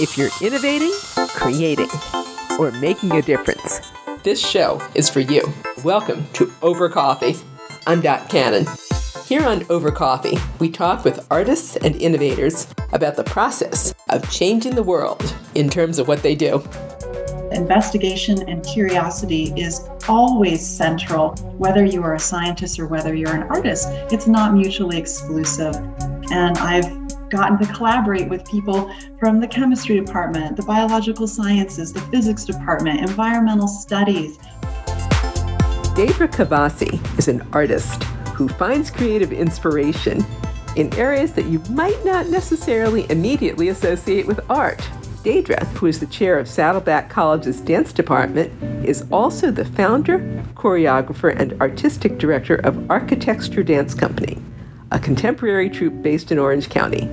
if you're innovating, creating, or making a difference, this show is for you. Welcome to Over Coffee. I'm Dot Cannon. Here on Over Coffee, we talk with artists and innovators about the process of changing the world in terms of what they do. Investigation and curiosity is always central, whether you are a scientist or whether you're an artist. It's not mutually exclusive. And I've gotten to collaborate with people from the chemistry department, the biological sciences, the physics department, environmental studies. Deidre Cavazzi is an artist who finds creative inspiration in areas that you might not necessarily immediately associate with art. Deidre, who is the chair of Saddleback College's dance department, is also the founder, choreographer, and artistic director of ARCHITEXTURE Dance Company, a contemporary troupe based in Orange County.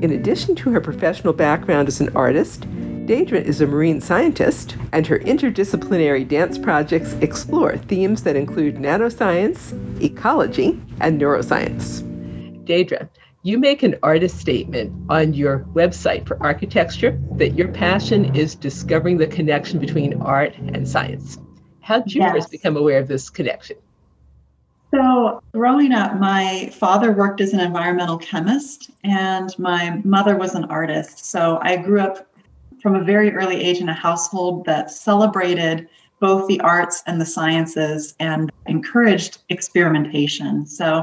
In addition to her professional background as an artist, Deidre is a marine scientist, and her interdisciplinary dance projects explore themes that include nanoscience, ecology, and neuroscience. Deidre, you make an artist statement on your website for ARCHITEXTURE that your passion is discovering the connection between art and science. How did you first become aware of this connection? So growing up, my father worked as an environmental chemist and my mother was an artist. So I grew up from a very early age in a household that celebrated both the arts and the sciences and encouraged experimentation. So,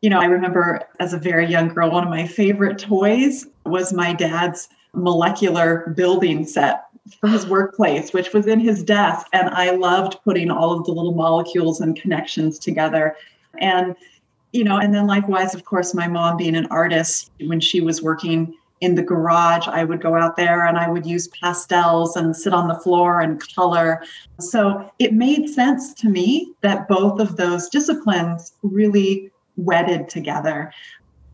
you know, I remember as a very young girl, one of my favorite toys was my dad's molecular building set from his workplace, which was in his desk. And I loved putting all of the little molecules and connections together. And, you know, and then likewise, of course, my mom being an artist, when she was working in the garage, I would go out there and I would use pastels and sit on the floor and color. So it made sense to me that both of those disciplines really wedded together.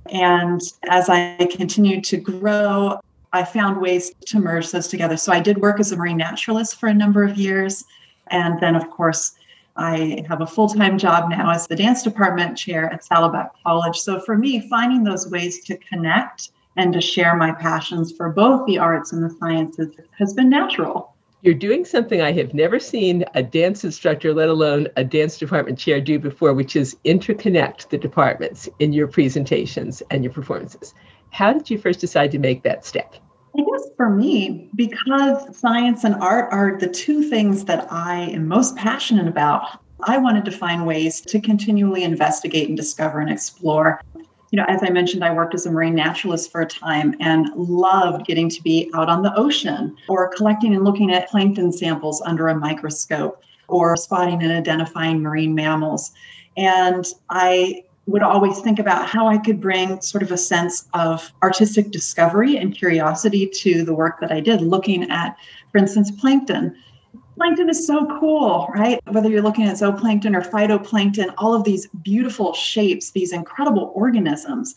And as I continued to grow, I found ways to merge those together. So I did work as a marine naturalist for a number of years. And then, of course, I have a full-time job now as the dance department chair at Saddleback College. So for me, finding those ways to connect and to share my passions for both the arts and the sciences has been natural. You're doing something I have never seen a dance instructor, let alone a dance department chair, do before, which is interconnect the departments in your presentations and your performances. How did you first decide to make that step? I guess for me, because science and art are the two things that I am most passionate about, I wanted to find ways to continually investigate and discover and explore. You know, as I mentioned, I worked as a marine naturalist for a time and loved getting to be out on the ocean or collecting and looking at plankton samples under a microscope or spotting and identifying marine mammals. And I would always think about how I could bring sort of a sense of artistic discovery and curiosity to the work that I did, looking at, for instance, plankton. Plankton is so cool, right? Whether you're looking at zooplankton or phytoplankton, all of these beautiful shapes, these incredible organisms,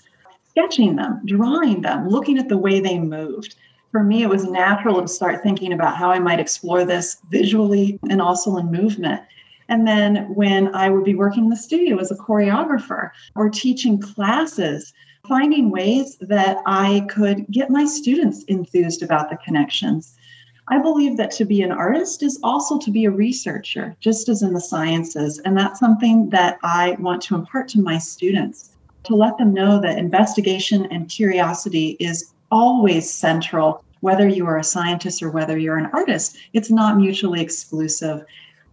sketching them, drawing them, looking at the way they moved. For me, it was natural to start thinking about how I might explore this visually and also in movement. And then when I would be working in the studio as a choreographer or teaching classes, finding ways that I could get my students enthused about the connections. I believe that to be an artist is also to be a researcher, just as in the sciences. And that's something that I want to impart to my students, to let them know that investigation and curiosity is always central, whether you are a scientist or whether you're an artist. It's not mutually exclusive.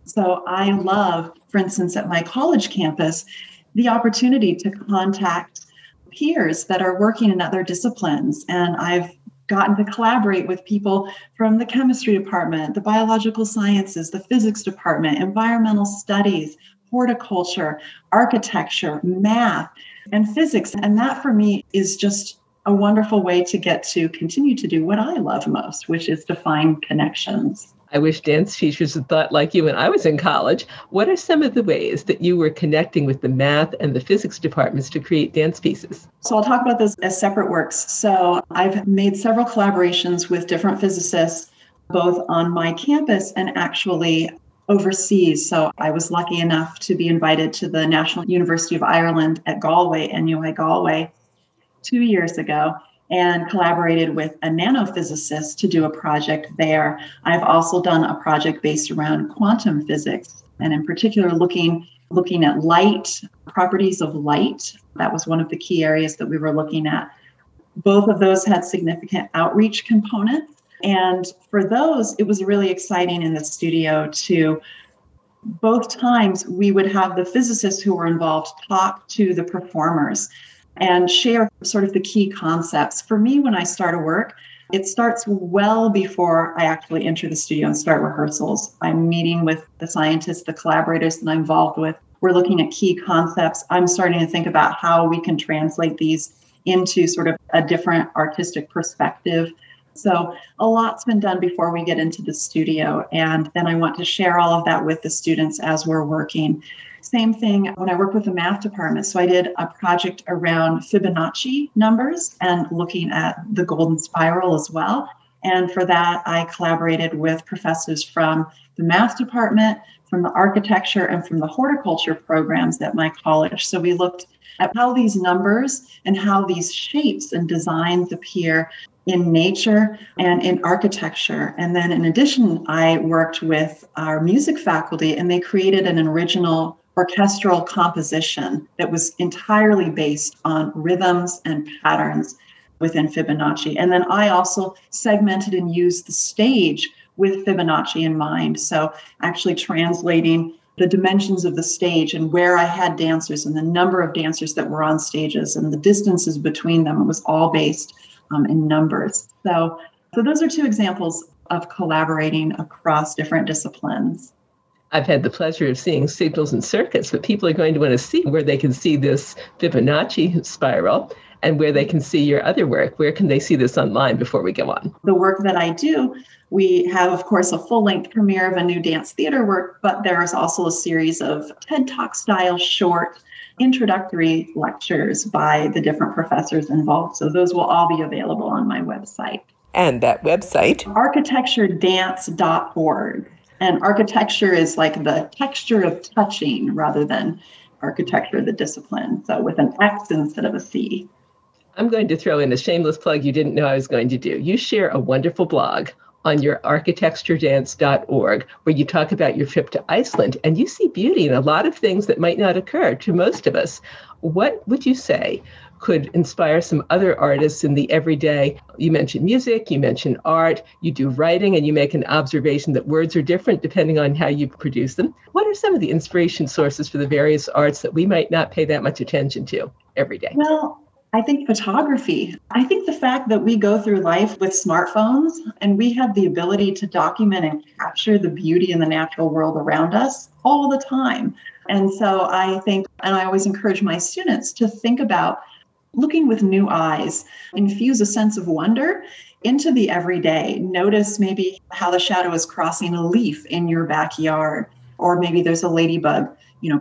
So I love, for instance, at my college campus, the opportunity to contact peers that are working in other disciplines. And I've gotten to collaborate with people from the chemistry department, the biological sciences, the physics department, environmental studies, horticulture, architecture, math, and physics. And that for me is just a wonderful way to get to continue to do what I love most, which is to find connections. I wish dance teachers had thought like you when I was in college. What are some of the ways that you were connecting with the math and the physics departments to create dance pieces? So I'll talk about those as separate works. So I've made several collaborations with different physicists, both on my campus and actually overseas. So I was lucky enough to be invited to the National University of Ireland at Galway, NUI Galway, 2 years ago. and collaborated with a nanophysicist to do a project there. I've also done a project based around quantum physics, and in particular looking at light, properties of light. That was one of the key areas that we were looking at. Both of those had significant outreach components. And for those, it was really exciting in the studio to both times we would have the physicists who were involved talk to the performers and share sort of the key concepts. For me, when I start a work, it starts well before I actually enter the studio and start rehearsals. I'm meeting with the scientists, the collaborators that I'm involved with. We're looking at key concepts. I'm starting to think about how we can translate these into sort of a different artistic perspective. So a lot's been done before we get into the studio. And then I want to share all of that with the students as we're working. Same thing when I work with the math department. So I did a project around Fibonacci numbers and looking at the golden spiral as well. And for that, I collaborated with professors from the math department, from the architecture, and from the horticulture programs at my college. So we looked at how these numbers and how these shapes and designs appear in nature and in architecture. And then in addition, I worked with our music faculty, and they created an original orchestral composition that was entirely based on rhythms and patterns within Fibonacci. And then I also segmented and used the stage with Fibonacci in mind. So actually translating the dimensions of the stage and where I had dancers and the number of dancers that were on stages and the distances between them. It was all based in numbers. So those are two examples of collaborating across different disciplines. I've had the pleasure of seeing Signals and Circuits, but people are going to want to see where they can see this Fibonacci spiral and where they can see your other work. Where can they see this online before we go on? The work that I do, we have, of course, a full-length premiere of a new dance theater work, but there is also a series of TED Talk-style short introductory lectures by the different professors involved. So those will all be available on my website. And that website? ARCHITEXTUREdance.org. And architecture is like the texture of touching rather than architecture, the discipline. So with an X instead of a C. I'm going to throw in a shameless plug you didn't know I was going to do. You share a wonderful blog on your ARCHITEXTUREdance.org where you talk about your trip to Iceland, and you see beauty in a lot of things that might not occur to most of us. What would you say could inspire some other artists in the everyday? You mentioned music, you mentioned art, you do writing, and you make an observation that words are different depending on how you produce them. What are some of the inspiration sources for the various arts that we might not pay that much attention to every day? Well, I think photography. I think the fact that we go through life with smartphones and we have the ability to document and capture the beauty in the natural world around us all the time. And so I think, and I always encourage my students to think about looking with new eyes, infuse a sense of wonder into the everyday. Notice maybe how the shadow is crossing a leaf in your backyard, or maybe there's a ladybug,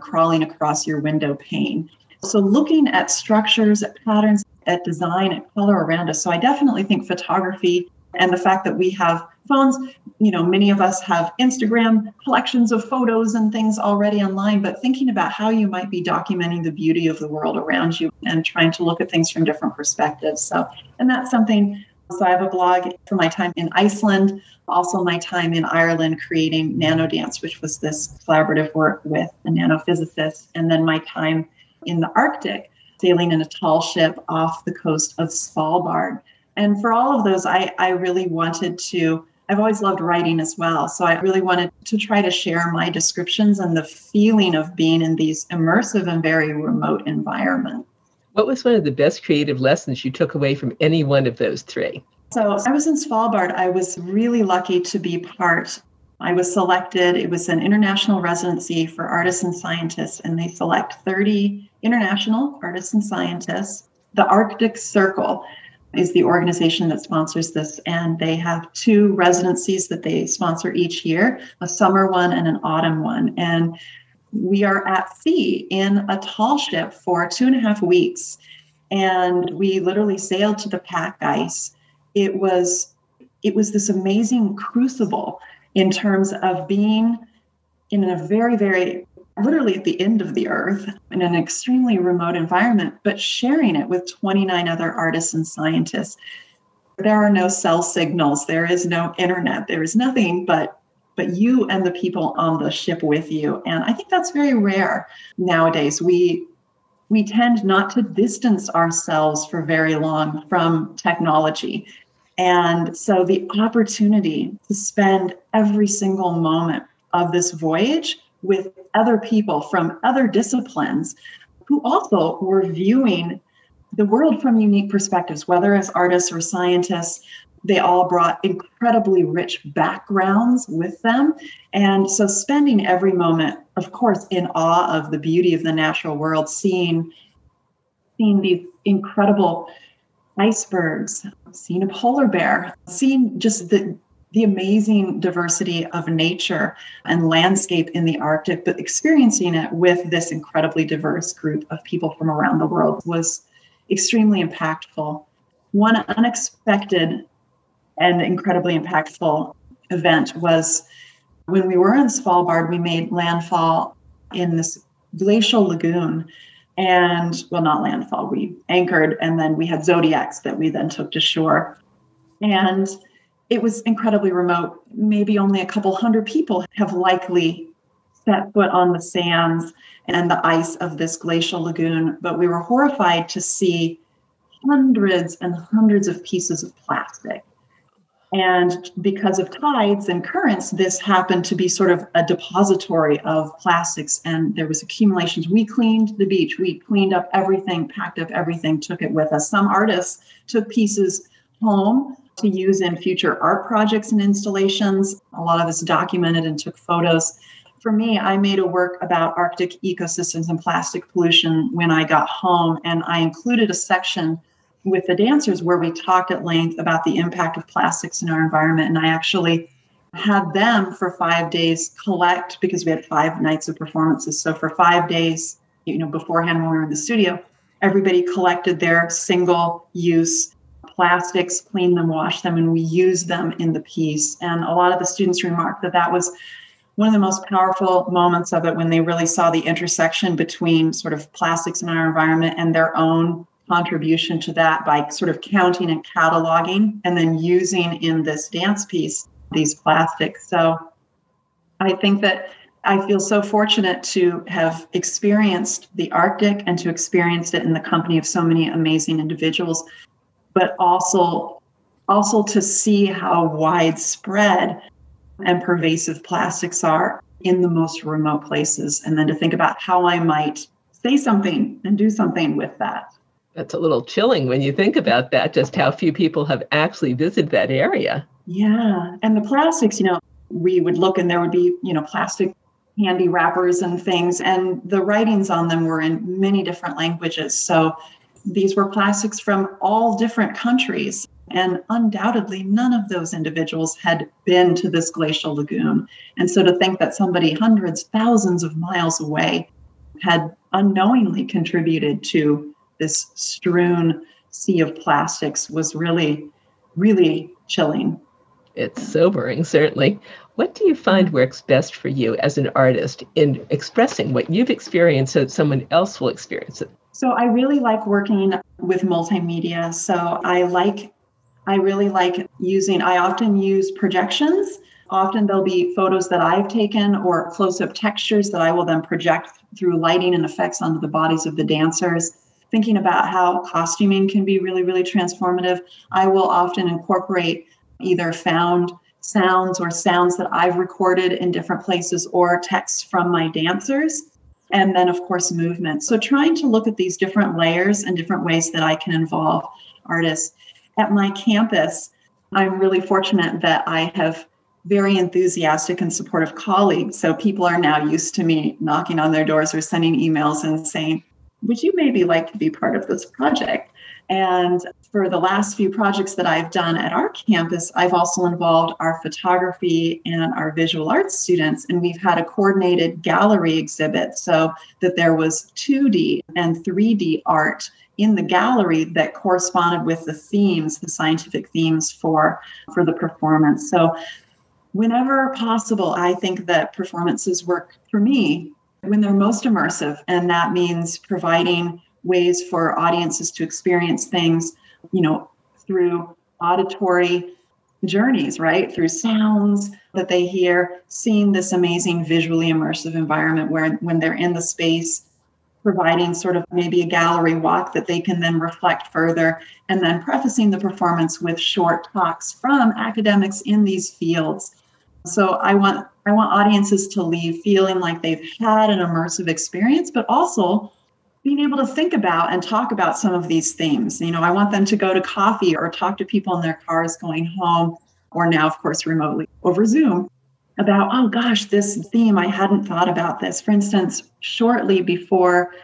crawling across your window pane. So looking at structures, at patterns, at design, at color around us. So I definitely think photography and the fact that we have phones, many of us have Instagram collections of photos and things already online, but thinking about how you might be documenting the beauty of the world around you and trying to look at things from different perspectives. And that's something. So I have a blog for my time in Iceland, also my time in Ireland creating NanoDance, which was this collaborative work with a nanophysicist, and then my time in the Arctic, sailing in a tall ship off the coast of Svalbard. And for all of those, I really wanted to, I've always loved writing as well. So I really wanted to try to share my descriptions and the feeling of being in these immersive and very remote environments. What was one of the best creative lessons you took away from any one of those three? So I was in Svalbard. I was really lucky to be part. I was selected. It was an international residency for artists and scientists, and they select 30 international artists and scientists. The Arctic Circle is the organization that sponsors this, and they have two residencies that they sponsor each year, a summer one and an autumn one. And we are at sea in a tall ship for 2.5 weeks, and we literally sailed to the pack ice. It was this amazing crucible in terms of being in a very, very literally at the end of the earth in an extremely remote environment, but sharing it with 29 other artists and scientists. There are no cell signals. There is no internet. There is nothing but you and the people on the ship with you. And I think that's very rare nowadays. We tend not to distance ourselves for very long from technology. And so the opportunity to spend every single moment of this voyage with other people from other disciplines who also were viewing the world from unique perspectives, whether as artists or scientists, they all brought incredibly rich backgrounds with them. And so spending every moment, of course, in awe of the beauty of the natural world, seeing these incredible icebergs, seeing a polar bear, seeing just the amazing diversity of nature and landscape in the Arctic, but experiencing it with this incredibly diverse group of people from around the world was extremely impactful. One unexpected and incredibly impactful event was when we were in Svalbard, we made landfall in this glacial lagoon. And, well, not landfall, we anchored, and then we had zodiacs that we then took to shore. And it was incredibly remote. Maybe only a couple hundred people have likely set foot on the sands and the ice of this glacial lagoon, but we were horrified to see hundreds and hundreds of pieces of plastic. And because of tides and currents, this happened to be sort of a depository of plastics, and there was accumulations. We cleaned the beach, we cleaned up everything, packed up everything, took it with us. Some artists took pieces home to use in future art projects and installations. A lot of us documented and took photos. For me, I made a work about Arctic ecosystems and plastic pollution when I got home, and I included a section with the dancers where we talked at length about the impact of plastics in our environment. And I actually had them for 5 days collect, because we had 5 nights of performances. So for 5 days, beforehand when we were in the studio, everybody collected their single-use plastics, cleaned them, washed them, and we used them in the piece. And a lot of the students remarked that was one of the most powerful moments of it, when they really saw the intersection between sort of plastics in our environment and their own contribution to that by sort of counting and cataloging and then using in this dance piece these plastics. So I think that I feel so fortunate to have experienced the Arctic and to experience it in the company of so many amazing individuals, but also to see how widespread and pervasive plastics are in the most remote places, and then to think about how I might say something and do something with that. That's a little chilling when you think about that, just how few people have actually visited that area. Yeah. And the plastics, we would look and there would be, plastic handy wrappers and things. And the writings on them were in many different languages. So these were plastics from all different countries. And undoubtedly, none of those individuals had been to this glacial lagoon. And so to think that somebody hundreds, thousands of miles away had unknowingly contributed to this strewn sea of plastics was really, really chilling. It's sobering, certainly. What do you find works best for you as an artist in expressing what you've experienced so that someone else will experience it? So I really like working with multimedia. So I often use projections. Often there'll be photos that I've taken or close-up textures that I will then project through lighting and effects onto the bodies of the dancers. Thinking about how costuming can be really, really transformative, I will often incorporate either found sounds or sounds that I've recorded in different places or texts from my dancers. And then, of course, movement. So trying to look at these different layers and different ways that I can involve artists. At my campus, I'm really fortunate that I have very enthusiastic and supportive colleagues. So people are now used to me knocking on their doors or sending emails and saying, "Would you maybe like to be part of this project?" And for the last few projects that I've done at our campus, I've also involved our photography and our visual arts students, and we've had a coordinated gallery exhibit so that there was 2D and 3D art in the gallery that corresponded with the themes, the scientific themes for the performance. So whenever possible, I think that performances work for me when they're most immersive. And that means providing ways for audiences to experience things, you know, through auditory journeys, right? Through sounds that they hear, seeing this amazing visually immersive environment where when they're in the space, providing sort of maybe a gallery walk that they can then reflect further, and then prefacing the performance with short talks from academics in these fields. So I want audiences to leave feeling like they've had an immersive experience, but also being able to think about and talk about some of these themes. You know, I want them to go to coffee or talk to people in their cars going home, or now, of course, remotely over Zoom, about, oh gosh, this theme, I hadn't thought about this. For instance, shortly before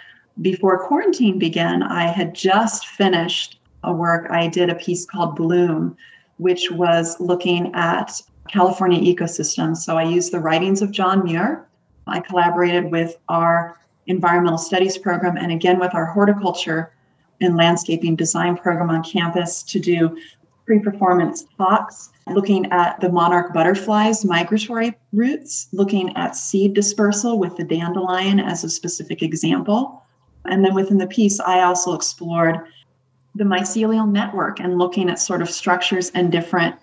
quarantine began, I had just finished a work. I did a piece called Bloom, which was looking at California ecosystems. So I used the writings of John Muir. I collaborated with our environmental studies program, and again with our horticulture and landscaping design program on campus, to do pre-performance talks, looking at the monarch butterfly's migratory routes, looking at seed dispersal with the dandelion as a specific example. And then within the piece, I also explored the mycelial network and looking at sort of structures and different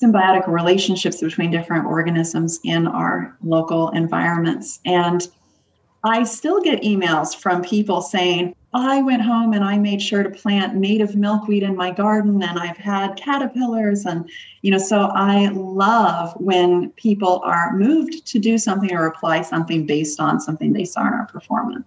symbiotic relationships between different organisms in our local environments. And I still get emails from people saying, I went home and I made sure to plant native milkweed in my garden, and I've had caterpillars. And, you know, so I love when people are moved to do something or apply something based on something they saw in our performance.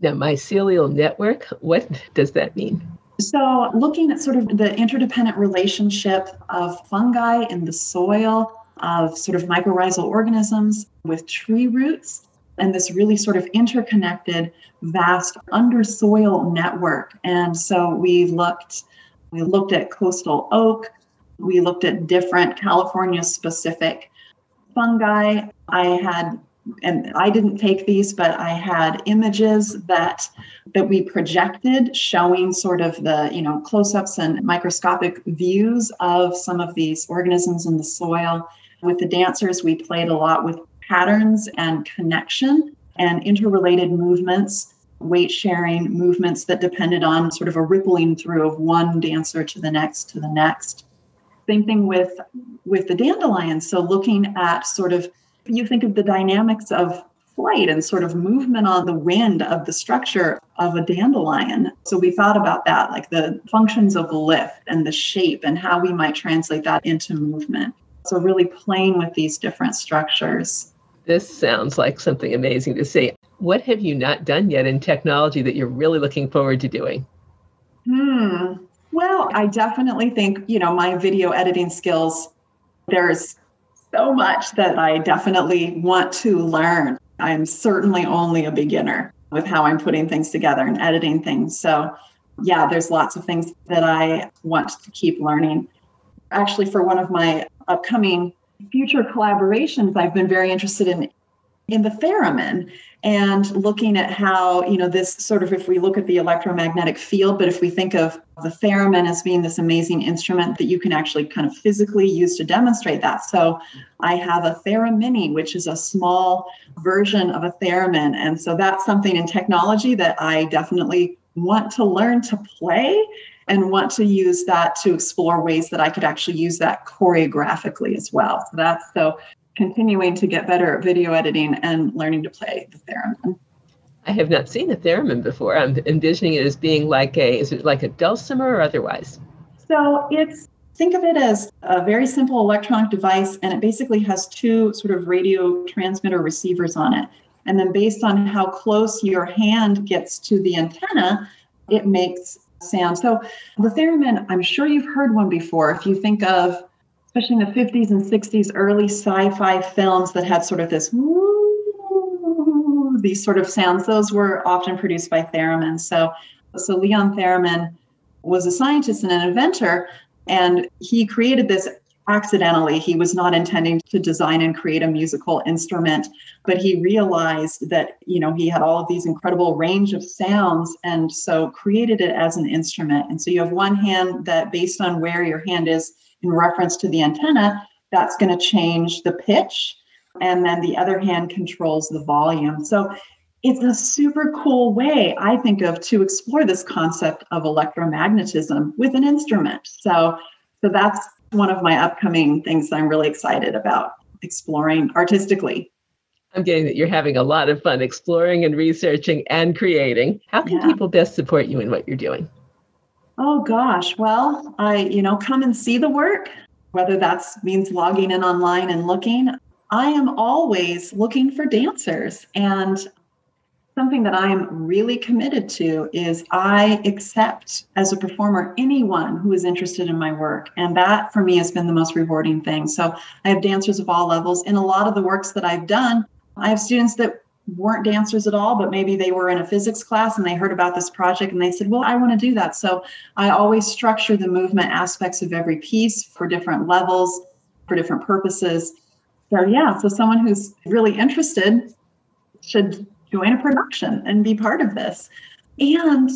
Now, mycelial network, what does that mean? So looking at sort of the interdependent relationship of fungi in the soil, of sort of mycorrhizal organisms with tree roots, and this really sort of interconnected, vast undersoil network. And so we looked at coastal oak, we looked at different California-specific fungi. I didn't take these, but I had images that we projected showing sort of the, you know, close-ups and microscopic views of some of these organisms in the soil. With the dancers, we played a lot with patterns and connection and interrelated movements, weight sharing movements that depended on sort of a rippling through of one dancer to the next to the next. Same thing with the dandelion. So looking at sort of, you think of the dynamics of flight and sort of movement on the wind of the structure of a dandelion. So we thought about that, like the functions of lift and the shape and how we might translate that into movement. So really playing with these different structures. This sounds like something amazing to see. What have you not done yet in technology that you're really looking forward to doing? Well, I definitely think, you know, my video editing skills, there's so much that I definitely want to learn. I'm certainly only a beginner with how I'm putting things together and editing things. So yeah, there's lots of things that I want to keep learning. Actually, for one of my upcoming future collaborations, I've been very interested in the theremin and looking at how, you know, this sort of, if we look at the electromagnetic field, but if we think of the theremin as being this amazing instrument that you can actually kind of physically use to demonstrate that. So I have a theremini, which is a small version of a theremin. And so that's something in technology that I definitely want to learn to play and want to use that to explore ways that I could actually use that choreographically as well. So that's continuing to get better at video editing and learning to play the theremin. I have not seen a theremin before. I'm envisioning it as being is it like a dulcimer or otherwise? So think of it as a very simple electronic device, and it basically has two sort of radio transmitter receivers on it. And then based on how close your hand gets to the antenna, it makes sound. So the theremin, I'm sure you've heard one before. If you think of, especially in the 50s and 60s, early sci-fi films that had sort of this, woo, these sort of sounds, those were often produced by theremins. So Leon Theremin was a scientist and an inventor, and he created this accidentally. He was not intending to design and create a musical instrument, but he realized that, you know, he had all of these incredible range of sounds, and so created it as an instrument. And so you have one hand that, based on where your hand is in reference to the antenna, that's going to change the pitch and then the other hand controls the volume. So it's a super cool way, I think, of to explore this concept of electromagnetism with an instrument. So that's one of my upcoming things that I'm really excited about exploring artistically. I'm getting that you're having a lot of fun exploring and researching and creating. How can people best support you in what you're doing? Oh, gosh. Well, I come and see the work, whether that means logging in online and looking. I am always looking for dancers. And something that I am really committed to is I accept as a performer anyone who is interested in my work. And that for me has been the most rewarding thing. So I have dancers of all levels. In a lot of the works that I've done, I have students that weren't dancers at all, but maybe they were in a physics class and they heard about this project and they said, well, I want to do that. So I always structure the movement aspects of every piece for different levels, for different purposes. So someone who's really interested should join a production and be part of this. And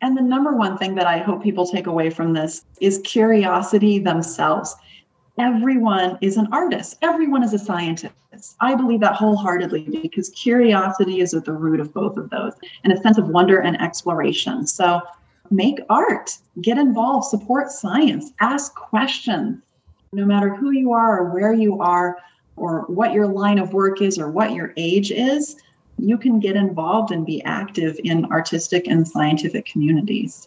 the number one thing that I hope people take away from this is curiosity themselves. Everyone is an artist. Everyone is a scientist. I believe that wholeheartedly because curiosity is at the root of both of those and a sense of wonder and exploration. So make art, get involved, support science, ask questions. No matter who you are or where you are or what your line of work is or what your age is, you can get involved and be active in artistic and scientific communities.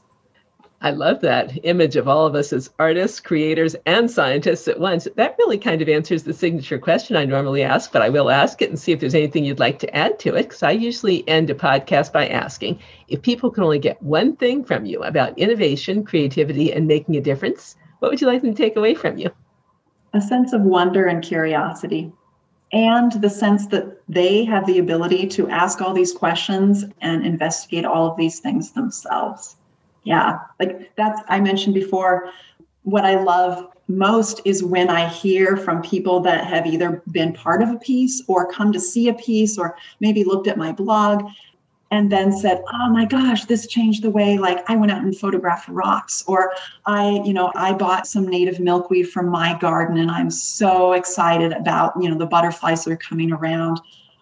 I love that image of all of us as artists, creators, and scientists at once. That really kind of answers the signature question I normally ask, but I will ask it and see if there's anything you'd like to add to it, because I usually end a podcast by asking if people can only get one thing from you about innovation, creativity, and making a difference, what would you like them to take away from you? A sense of wonder and curiosity. And the sense that they have the ability to ask all these questions and investigate all of these things themselves. Yeah, like that's, I mentioned before, what I love most is when I hear from people that have either been part of a piece or come to see a piece or maybe looked at my blog and then said, oh my gosh, this changed the way, like I went out and photographed rocks, or I bought some native milkweed from my garden and I'm so excited about, the butterflies that are coming around.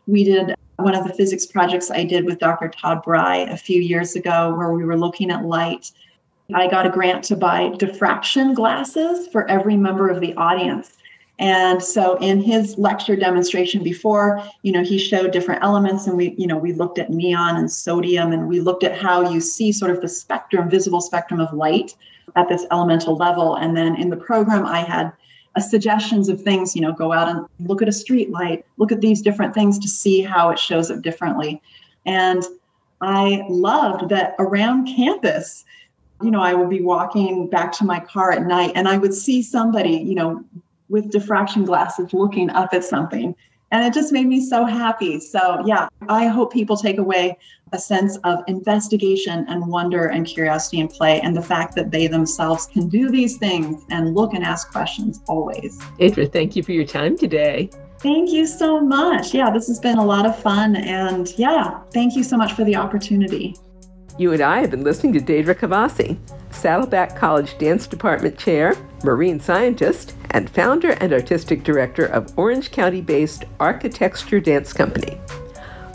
We did one of the physics projects I did with Dr. Todd Bry a few years ago where we were looking at light. I got a grant to buy diffraction glasses for every member of the audience. And so in his lecture demonstration before, he showed different elements and we looked at neon and sodium and we looked at how you see sort of the spectrum, visible spectrum of light at this elemental level. And then in the program, I had suggestions of things, go out and look at a street light, look at these different things to see how it shows up differently. And I loved that around campus, I would be walking back to my car at night and I would see somebody, with diffraction glasses looking up at something. And it just made me so happy. So I hope people take away a sense of investigation and wonder and curiosity and play and the fact that they themselves can do these things and look and ask questions always. Deidre, thank you for your time today. Thank you so much. Yeah, this has been a lot of fun. And thank you so much for the opportunity. You and I have been listening to Deidre Cavazzi, Saddleback College Dance Department Chair, Marine Scientist, and Founder and Artistic Director of Orange County-based ARCHITEXTURE Dance Company.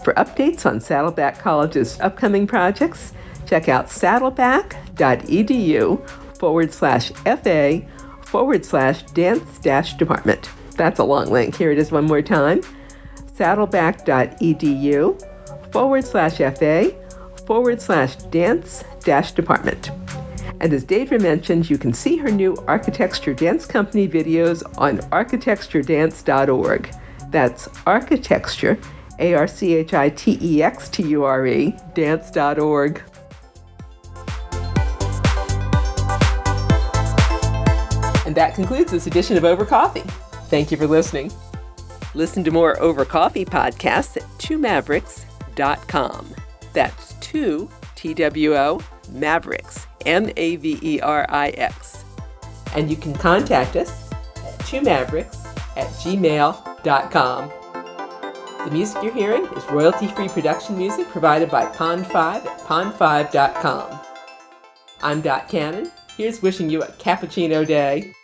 For updates on Saddleback College's upcoming projects, check out saddleback.edu/FA/dance-department. That's a long link. Here it is one more time. saddleback.edu/FA/dance-department. And as Deidre mentioned, you can see her new Architexture Dance Company videos on ARCHITEXTUREdance.org. That's Architexture, ARCHITEXTURE, dance.org. And that concludes this edition of Over Coffee. Thank you for listening. Listen to more Over Coffee podcasts at 2mavericks.com. That's 2, TWO, Mavericks. MAVERIX. And you can contact us at 2mavericks@gmail.com. The music you're hearing is royalty-free production music provided by Pond5 at pond5.com. I'm Dot Cannon. Here's wishing you a cappuccino day.